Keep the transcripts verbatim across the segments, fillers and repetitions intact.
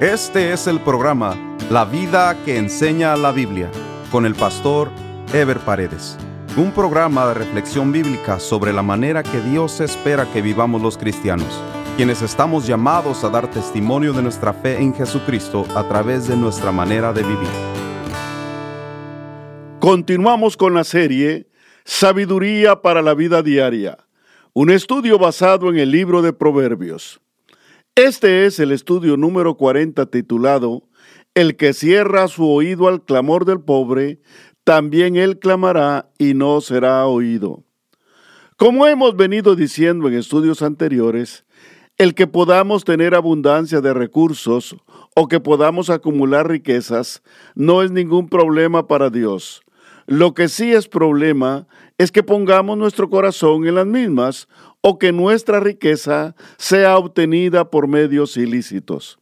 Este es el programa La Vida que Enseña la Biblia, con el pastor Ever Paredes. Un programa de reflexión bíblica sobre la manera que Dios espera que vivamos los cristianos, quienes estamos llamados a dar testimonio de nuestra fe en Jesucristo a través de nuestra manera de vivir. Continuamos con la serie Sabiduría para la Vida Diaria, un estudio basado en el libro de Proverbios. Este es el estudio número cuarenta titulado El que cierra su oído al clamor del pobre, también él clamará y no será oído. Como hemos venido diciendo en estudios anteriores, el que podamos tener abundancia de recursos o que podamos acumular riquezas no es ningún problema para Dios. Lo que sí es problema es que pongamos nuestro corazón en las mismas o que nuestra riqueza sea obtenida por medios ilícitos.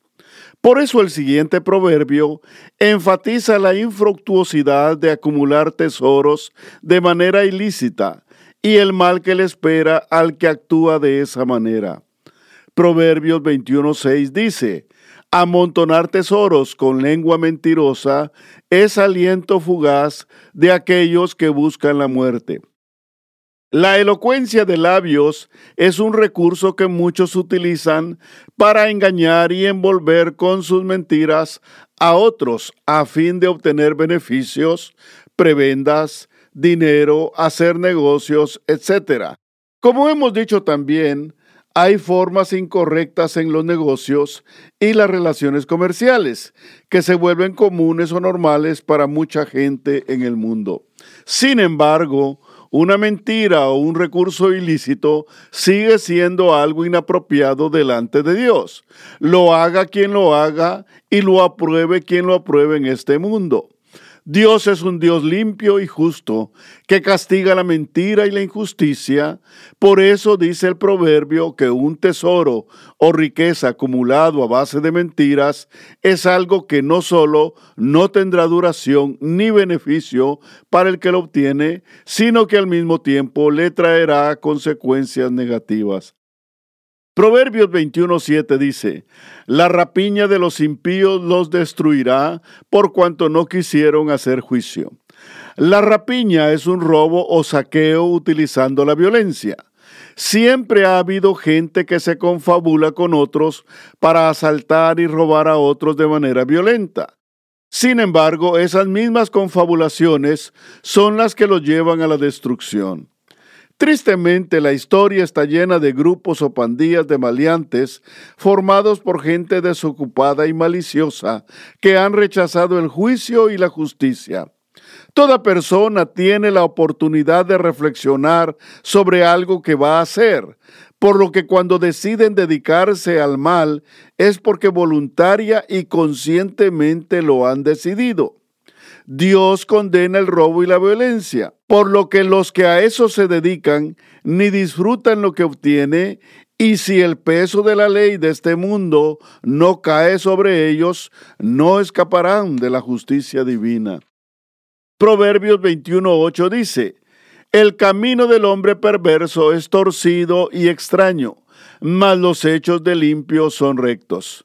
Por eso el siguiente proverbio enfatiza la infructuosidad de acumular tesoros de manera ilícita y el mal que le espera al que actúa de esa manera. Proverbios veintiuno seis dice: amontonar tesoros con lengua mentirosa es aliento fugaz de aquellos que buscan la muerte. La elocuencia de labios es un recurso que muchos utilizan para engañar y envolver con sus mentiras a otros a fin de obtener beneficios, prebendas, dinero, hacer negocios, etcétera. Como hemos dicho también, hay formas incorrectas en los negocios y las relaciones comerciales que se vuelven comunes o normales para mucha gente en el mundo. Sin embargo, una mentira o un recurso ilícito sigue siendo algo inapropiado delante de Dios. Lo haga quien lo haga y lo apruebe quien lo apruebe en este mundo. Dios es un Dios limpio y justo que castiga la mentira y la injusticia. Por eso dice el proverbio que un tesoro o riqueza acumulado a base de mentiras es algo que no solo no tendrá duración ni beneficio para el que lo obtiene, sino que al mismo tiempo le traerá consecuencias negativas. Proverbios veintiuno siete dice: la rapiña de los impíos los destruirá por cuanto no quisieron hacer juicio. La rapiña es un robo o saqueo utilizando la violencia. Siempre ha habido gente que se confabula con otros para asaltar y robar a otros de manera violenta. Sin embargo, esas mismas confabulaciones son las que los llevan a la destrucción. Tristemente, la historia está llena de grupos o pandillas de maleantes formados por gente desocupada y maliciosa que han rechazado el juicio y la justicia. Toda persona tiene la oportunidad de reflexionar sobre algo que va a hacer, por lo que cuando deciden dedicarse al mal es porque voluntaria y conscientemente lo han decidido. Dios condena el robo y la violencia, por lo que los que a eso se dedican ni disfrutan lo que obtiene, y si el peso de la ley de este mundo no cae sobre ellos, no escaparán de la justicia divina. Proverbios veintiuno ocho dice: el camino del hombre perverso es torcido y extraño, mas los hechos del limpio son rectos.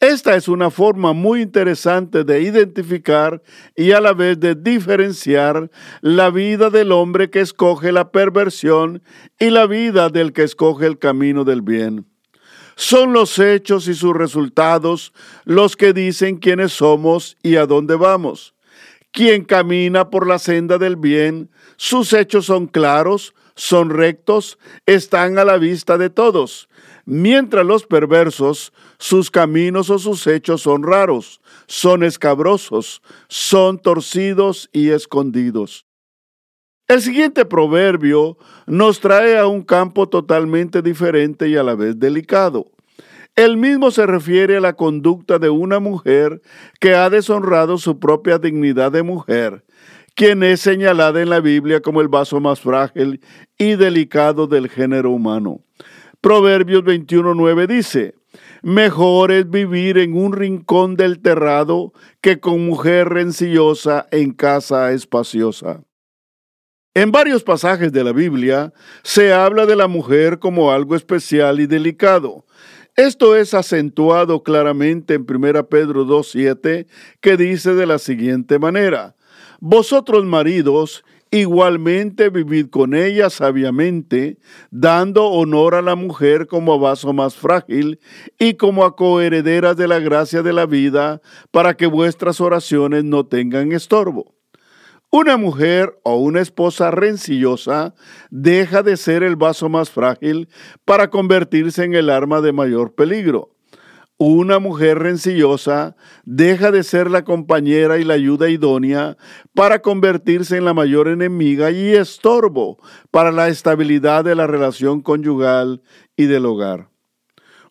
Esta es una forma muy interesante de identificar y a la vez de diferenciar la vida del hombre que escoge la perversión y la vida del que escoge el camino del bien. Son los hechos y sus resultados los que dicen quiénes somos y a dónde vamos. Quien camina por la senda del bien, sus hechos son claros, son rectos, están a la vista de todos. Mientras los perversos, sus caminos o sus hechos son raros, son escabrosos, son torcidos y escondidos. El siguiente proverbio nos trae a un campo totalmente diferente y a la vez delicado. El mismo se refiere a la conducta de una mujer que ha deshonrado su propia dignidad de mujer, quien es señalada en la Biblia como el vaso más frágil y delicado del género humano. Proverbios veintiuno nueve dice: mejor es vivir en un rincón del terrado que con mujer rencillosa en casa espaciosa. En varios pasajes de la Biblia se habla de la mujer como algo especial y delicado. Esto es acentuado claramente en primera Pedro dos siete, que dice de la siguiente manera: vosotros maridos, igualmente vivid con ella sabiamente, dando honor a la mujer como a vaso más frágil y como a coherederas de la gracia de la vida, para que vuestras oraciones no tengan estorbo. Una mujer o una esposa rencillosa deja de ser el vaso más frágil para convertirse en el arma de mayor peligro. Una mujer rencillosa deja de ser la compañera y la ayuda idónea para convertirse en la mayor enemiga y estorbo para la estabilidad de la relación conyugal y del hogar.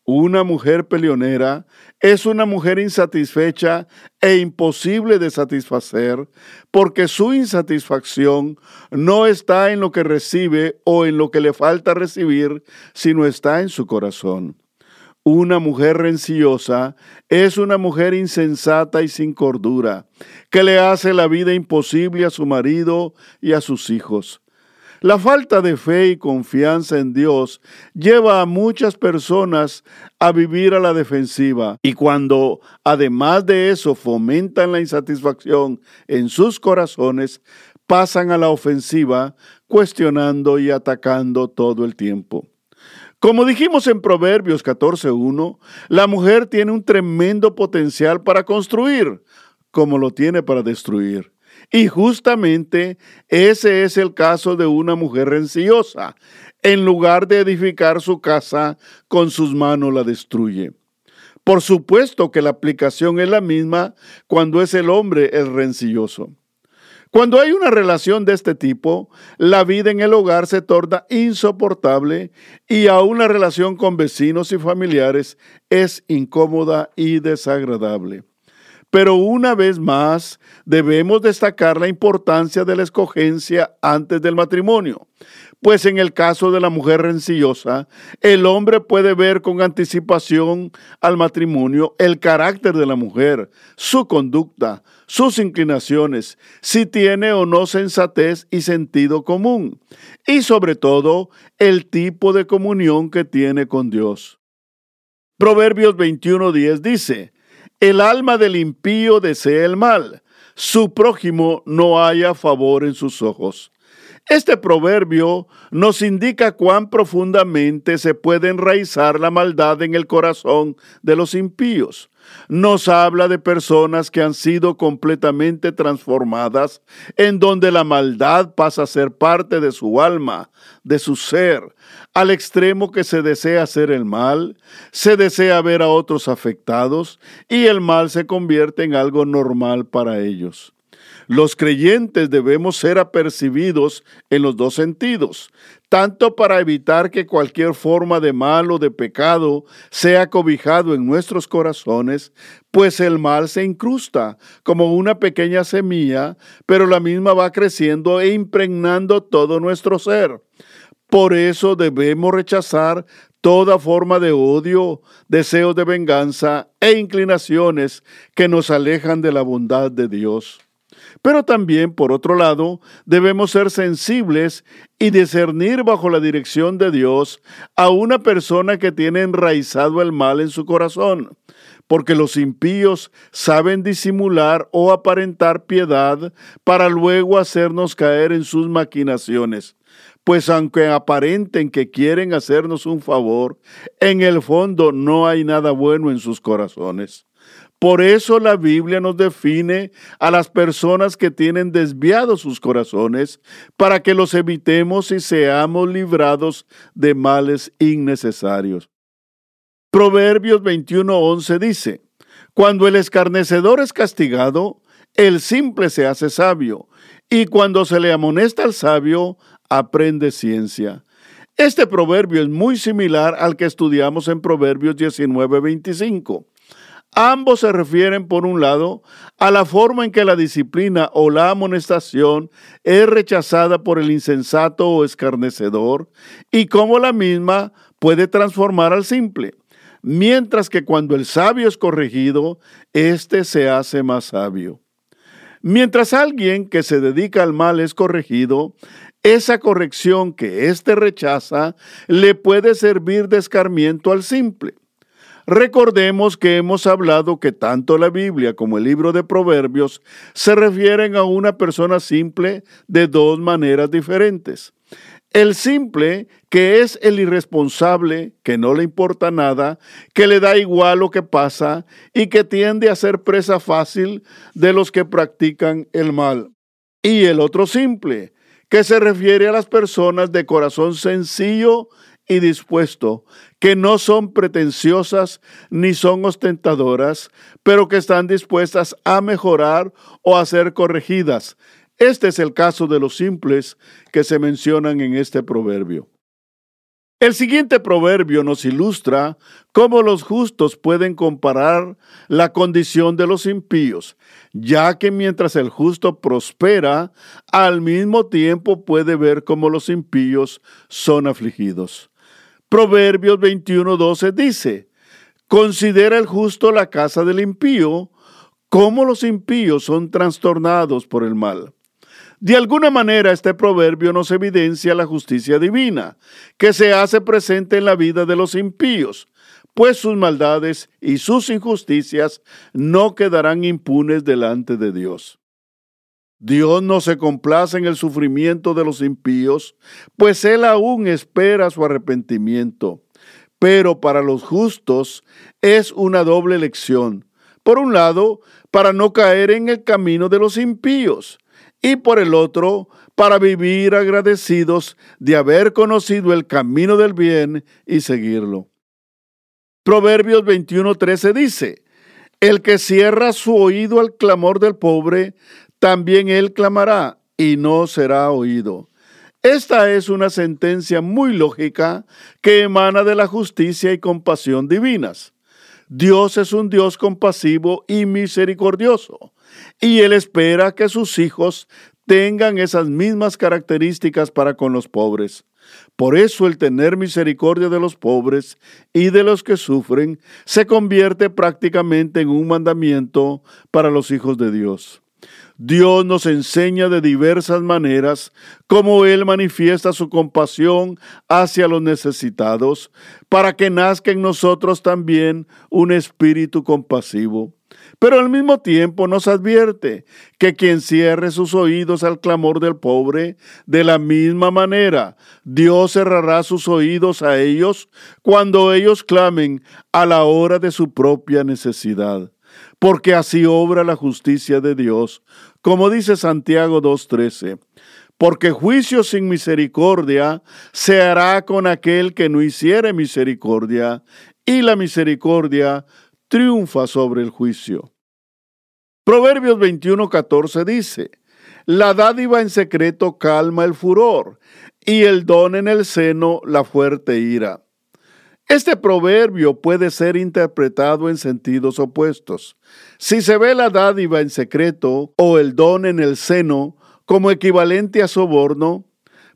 Una mujer peleonera es una mujer insatisfecha e imposible de satisfacer, porque su insatisfacción no está en lo que recibe o en lo que le falta recibir, sino está en su corazón. Una mujer rencillosa es una mujer insensata y sin cordura, que le hace la vida imposible a su marido y a sus hijos. La falta de fe y confianza en Dios lleva a muchas personas a vivir a la defensiva, y cuando además de eso fomentan la insatisfacción en sus corazones, pasan a la ofensiva, cuestionando y atacando todo el tiempo. Como dijimos en Proverbios catorce uno, la mujer tiene un tremendo potencial para construir, como lo tiene para destruir. Y justamente ese es el caso de una mujer rencillosa. En lugar de edificar su casa, con sus manos la destruye. Por supuesto que la aplicación es la misma cuando es el hombre el rencilloso. Cuando hay una relación de este tipo, la vida en el hogar se torna insoportable y aún la relación con vecinos y familiares es incómoda y desagradable. Pero una vez más, debemos destacar la importancia de la escogencia antes del matrimonio, pues en el caso de la mujer rencillosa, el hombre puede ver con anticipación al matrimonio el carácter de la mujer, su conducta, sus inclinaciones, si tiene o no sensatez y sentido común, y sobre todo, el tipo de comunión que tiene con Dios. Proverbios veintiuno diez dice: el alma del impío desea el mal, su prójimo no halla favor en sus ojos. Este proverbio nos indica cuán profundamente se puede enraizar la maldad en el corazón de los impíos. Nos habla de personas que han sido completamente transformadas, en donde la maldad pasa a ser parte de su alma, de su ser, al extremo que se desea hacer el mal, se desea ver a otros afectados y el mal se convierte en algo normal para ellos. Los creyentes debemos ser apercibidos en los dos sentidos, tanto para evitar que cualquier forma de mal o de pecado sea cobijado en nuestros corazones, pues el mal se incrusta como una pequeña semilla, pero la misma va creciendo e impregnando todo nuestro ser. Por eso debemos rechazar toda forma de odio, deseos de venganza e inclinaciones que nos alejan de la bondad de Dios. Pero también, por otro lado, debemos ser sensibles y discernir bajo la dirección de Dios a una persona que tiene enraizado el mal en su corazón, porque los impíos saben disimular o aparentar piedad para luego hacernos caer en sus maquinaciones. Pues aunque aparenten que quieren hacernos un favor, en el fondo no hay nada bueno en sus corazones. Por eso la Biblia nos define a las personas que tienen desviados sus corazones para que los evitemos y seamos librados de males innecesarios. Proverbios veintiuno once dice: cuando el escarnecedor es castigado, el simple se hace sabio, y cuando se le amonesta al sabio, aprende ciencia. Este proverbio es muy similar al que estudiamos en Proverbios diecinueve veinticinco. Ambos se refieren, por un lado, a la forma en que la disciplina o la amonestación es rechazada por el insensato o escarnecedor y cómo la misma puede transformar al simple, mientras que cuando el sabio es corregido, éste se hace más sabio. Mientras alguien que se dedica al mal es corregido, esa corrección que éste rechaza le puede servir de escarmiento al simple. Recordemos que hemos hablado que tanto la Biblia como el libro de Proverbios se refieren a una persona simple de dos maneras diferentes. El simple, que es el irresponsable, que no le importa nada, que le da igual lo que pasa y que tiende a ser presa fácil de los que practican el mal. Y el otro simple, que se refiere a las personas de corazón sencillo y dispuesto, que no son pretenciosas ni son ostentadoras, pero que están dispuestas a mejorar o a ser corregidas. Este es el caso de los simples que se mencionan en este proverbio. El siguiente proverbio nos ilustra cómo los justos pueden comparar la condición de los impíos, ya que mientras el justo prospera, al mismo tiempo puede ver cómo los impíos son afligidos. Proverbios veintiuno doce dice: «Considera el justo la casa del impío, cómo los impíos son trastornados por el mal». De alguna manera, este proverbio nos evidencia la justicia divina, que se hace presente en la vida de los impíos, pues sus maldades y sus injusticias no quedarán impunes delante de Dios. Dios no se complace en el sufrimiento de los impíos, pues Él aún espera su arrepentimiento. Pero para los justos es una doble lección. Por un lado, para no caer en el camino de los impíos, y por el otro, para vivir agradecidos de haber conocido el camino del bien y seguirlo. Proverbios veintiuno trece dice: «El que cierra su oído al clamor del pobre, también él clamará y no será oído». Esta es una sentencia muy lógica que emana de la justicia y compasión divinas. Dios es un Dios compasivo y misericordioso, y Él espera que sus hijos tengan esas mismas características para con los pobres. Por eso el tener misericordia de los pobres y de los que sufren se convierte prácticamente en un mandamiento para los hijos de Dios. Dios nos enseña de diversas maneras cómo Él manifiesta su compasión hacia los necesitados, para que nazca en nosotros también un espíritu compasivo. Pero al mismo tiempo nos advierte que quien cierre sus oídos al clamor del pobre, de la misma manera, Dios cerrará sus oídos a ellos cuando ellos clamen a la hora de su propia necesidad. Porque así obra la justicia de Dios, como dice Santiago dos trece, «Porque juicio sin misericordia se hará con aquel que no hiciere misericordia, y la misericordia triunfa sobre el juicio». Proverbios veintiuno catorce dice: «La dádiva en secreto calma el furor, y el don en el seno la fuerte ira». Este proverbio puede ser interpretado en sentidos opuestos. Si se ve la dádiva en secreto o el don en el seno como equivalente a soborno,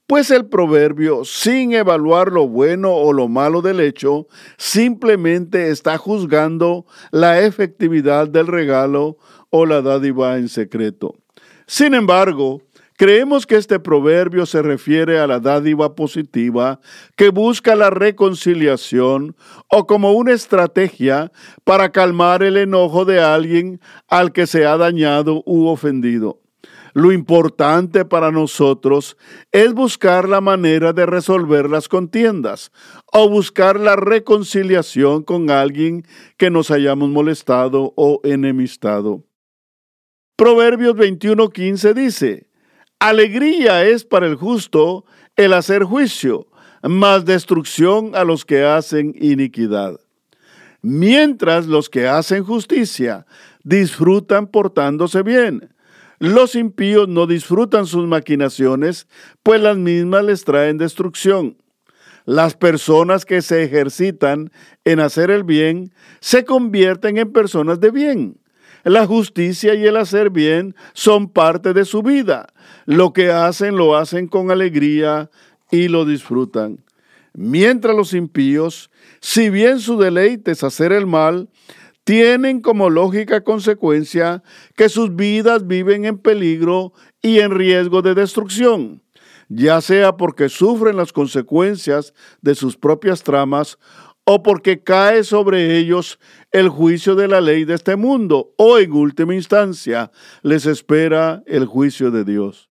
pues el proverbio, sin evaluar lo bueno o lo malo del hecho, simplemente está juzgando la efectividad del regalo o la dádiva en secreto. Sin embargo, creemos que este proverbio se refiere a la dádiva positiva que busca la reconciliación o como una estrategia para calmar el enojo de alguien al que se ha dañado u ofendido. Lo importante para nosotros es buscar la manera de resolver las contiendas o buscar la reconciliación con alguien que nos hayamos molestado o enemistado. Proverbios veintiuno quince dice: «Alegría es para el justo el hacer juicio, mas destrucción a los que hacen iniquidad». Mientras los que hacen justicia disfrutan portándose bien, los impíos no disfrutan sus maquinaciones, pues las mismas les traen destrucción. Las personas que se ejercitan en hacer el bien se convierten en personas de bien. La justicia y el hacer bien son parte de su vida. Lo que hacen, lo hacen con alegría y lo disfrutan. Mientras los impíos, si bien su deleite es hacer el mal, tienen como lógica consecuencia que sus vidas viven en peligro y en riesgo de destrucción, ya sea porque sufren las consecuencias de sus propias tramas o porque cae sobre ellos el juicio de la ley de este mundo, o en última instancia les espera el juicio de Dios.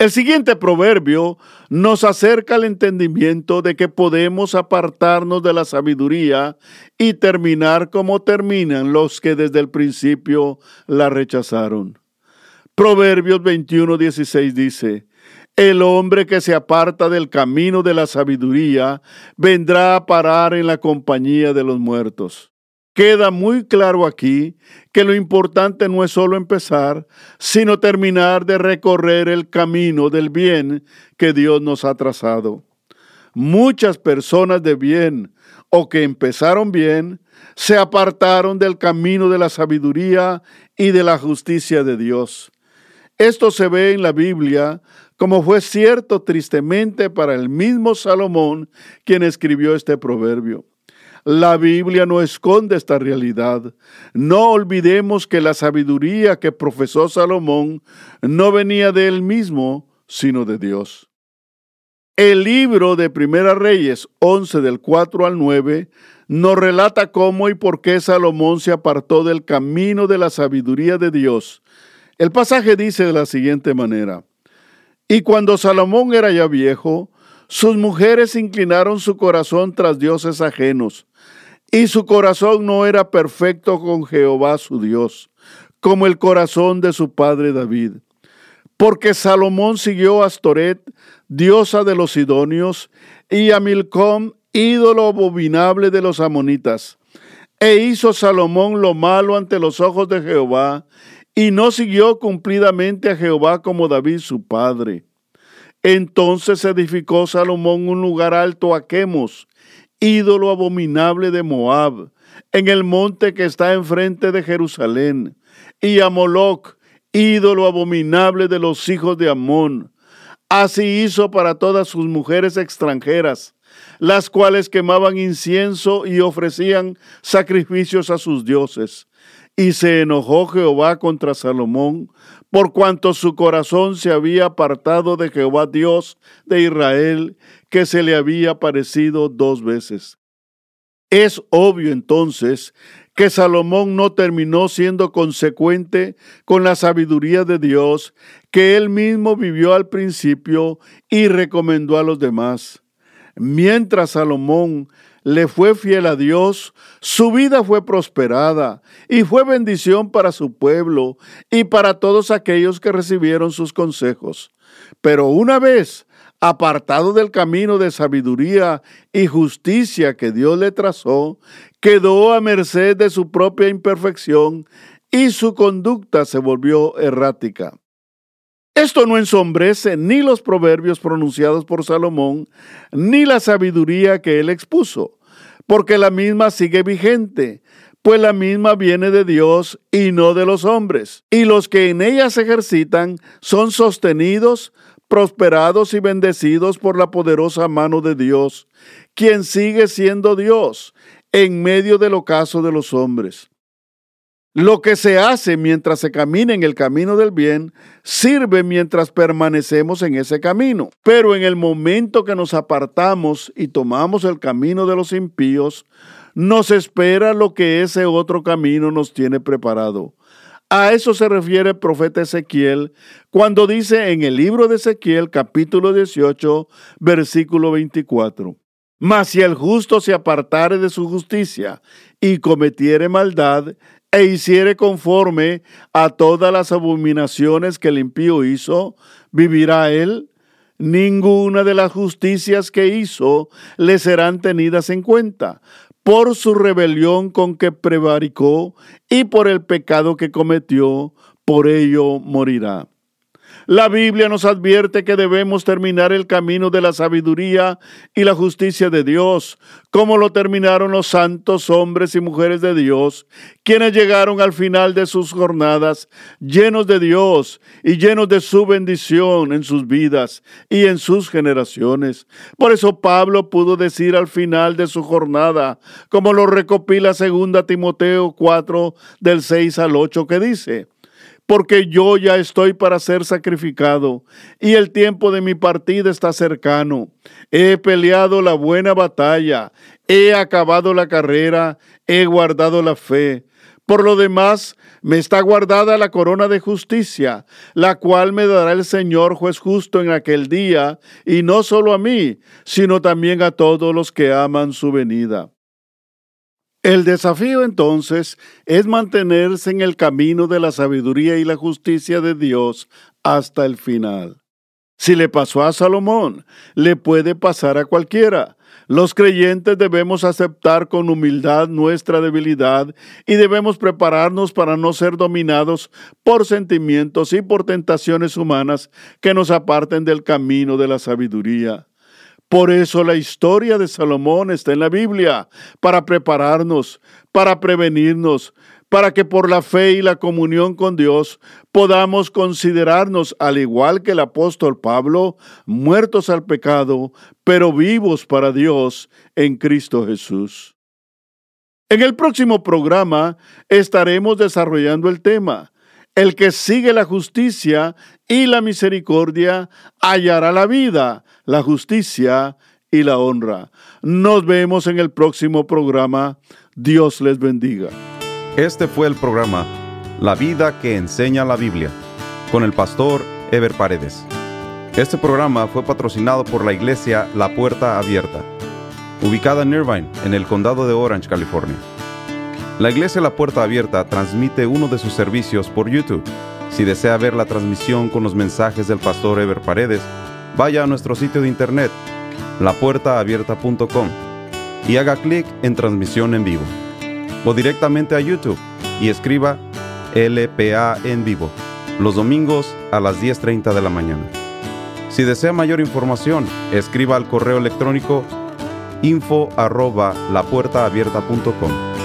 El siguiente proverbio nos acerca al entendimiento de que podemos apartarnos de la sabiduría y terminar como terminan los que desde el principio la rechazaron. Proverbios veintiuno dieciséis dice: el hombre que se aparta del camino de la sabiduría vendrá a parar en la compañía de los muertos. Queda muy claro aquí que lo importante no es solo empezar, sino terminar de recorrer el camino del bien que Dios nos ha trazado. Muchas personas de bien o que empezaron bien se apartaron del camino de la sabiduría y de la justicia de Dios. Esto se ve en la Biblia, como fue cierto tristemente para el mismo Salomón, quien escribió este proverbio. La Biblia no esconde esta realidad. No olvidemos que la sabiduría que profesó Salomón no venía de él mismo, sino de Dios. El libro de Primera Reyes once, del cuatro al nueve, nos relata cómo y por qué Salomón se apartó del camino de la sabiduría de Dios. El pasaje dice de la siguiente manera: y cuando Salomón era ya viejo, sus mujeres inclinaron su corazón tras dioses ajenos, y su corazón no era perfecto con Jehová su Dios, como el corazón de su padre David. Porque Salomón siguió a Astoret, diosa de los sidonios, y a Milcom, ídolo abominable de los amonitas. E hizo Salomón lo malo ante los ojos de Jehová, y no siguió cumplidamente a Jehová como David su padre. Entonces edificó Salomón un lugar alto a Quemos, ídolo abominable de Moab, en el monte que está enfrente de Jerusalén, y a Moloc, ídolo abominable de los hijos de Amón. Así hizo para todas sus mujeres extranjeras, las cuales quemaban incienso y ofrecían sacrificios a sus dioses. Y se enojó Jehová contra Salomón, por cuanto su corazón se había apartado de Jehová Dios de Israel, que se le había aparecido dos veces. Es obvio entonces que Salomón no terminó siendo consecuente con la sabiduría de Dios que él mismo vivió al principio y recomendó a los demás. Mientras Salomón le fue fiel a Dios, su vida fue prosperada y fue bendición para su pueblo y para todos aquellos que recibieron sus consejos. Pero una vez apartado del camino de sabiduría y justicia que Dios le trazó, quedó a merced de su propia imperfección y su conducta se volvió errática. Esto no ensombrece ni los proverbios pronunciados por Salomón, ni la sabiduría que él expuso, porque la misma sigue vigente, pues la misma viene de Dios y no de los hombres. Y los que en ella se ejercitan son sostenidos, prosperados y bendecidos por la poderosa mano de Dios, quien sigue siendo Dios en medio del ocaso de los hombres. Lo que se hace mientras se camina en el camino del bien, sirve mientras permanecemos en ese camino. Pero en el momento que nos apartamos y tomamos el camino de los impíos, nos espera lo que ese otro camino nos tiene preparado. A eso se refiere el profeta Ezequiel cuando dice en el libro de Ezequiel, capítulo dieciocho, versículo veinticuatro. Mas si el justo se apartare de su justicia y cometiere maldad, e hiciere conforme a todas las abominaciones que el impío hizo, ¿vivirá él? Ninguna de las justicias que hizo le serán tenidas en cuenta, por su rebelión con que prevaricó y por el pecado que cometió, por ello morirá. La Biblia nos advierte que debemos terminar el camino de la sabiduría y la justicia de Dios, como lo terminaron los santos hombres y mujeres de Dios, quienes llegaron al final de sus jornadas llenos de Dios y llenos de su bendición en sus vidas y en sus generaciones. Por eso Pablo pudo decir al final de su jornada, como lo recopila segunda Timoteo cuatro, del seis al ocho, que dice: porque yo ya estoy para ser sacrificado, y el tiempo de mi partida está cercano. He peleado la buena batalla, He acabado la carrera, he guardado la fe. Por lo demás, me está guardada la corona de justicia, la cual me dará el Señor juez justo en aquel día, y no solo a mí, sino también a todos los que aman su venida. El desafío, entonces, es mantenerse en el camino de la sabiduría y la justicia de Dios hasta el final. Si le pasó a Salomón, le puede pasar a cualquiera. Los creyentes debemos aceptar con humildad nuestra debilidad y debemos prepararnos para no ser dominados por sentimientos y por tentaciones humanas que nos aparten del camino de la sabiduría. Por eso la historia de Salomón está en la Biblia, para prepararnos, para prevenirnos, para que por la fe y la comunión con Dios podamos considerarnos, al igual que el apóstol Pablo, muertos al pecado, pero vivos para Dios en Cristo Jesús. En el próximo programa estaremos desarrollando el tema: el que sigue la justicia y la misericordia hallará la vida, la justicia y la honra. Nos vemos en el próximo programa. Dios les bendiga. Este fue el programa La Vida que Enseña la Biblia, con el pastor Ever Paredes. Este programa fue patrocinado por la iglesia La Puerta Abierta, ubicada en Irvine, en el condado de Orange, California. La iglesia La Puerta Abierta transmite uno de sus servicios por YouTube. Si desea ver la transmisión con los mensajes del pastor Ever Paredes, vaya a nuestro sitio de internet, la puerta abierta punto com, y haga clic en transmisión en vivo, o directamente a YouTube y escriba L P A en vivo, los domingos a las diez y media de la mañana. Si desea mayor información, escriba al correo electrónico info arroba la puerta abierta punto com.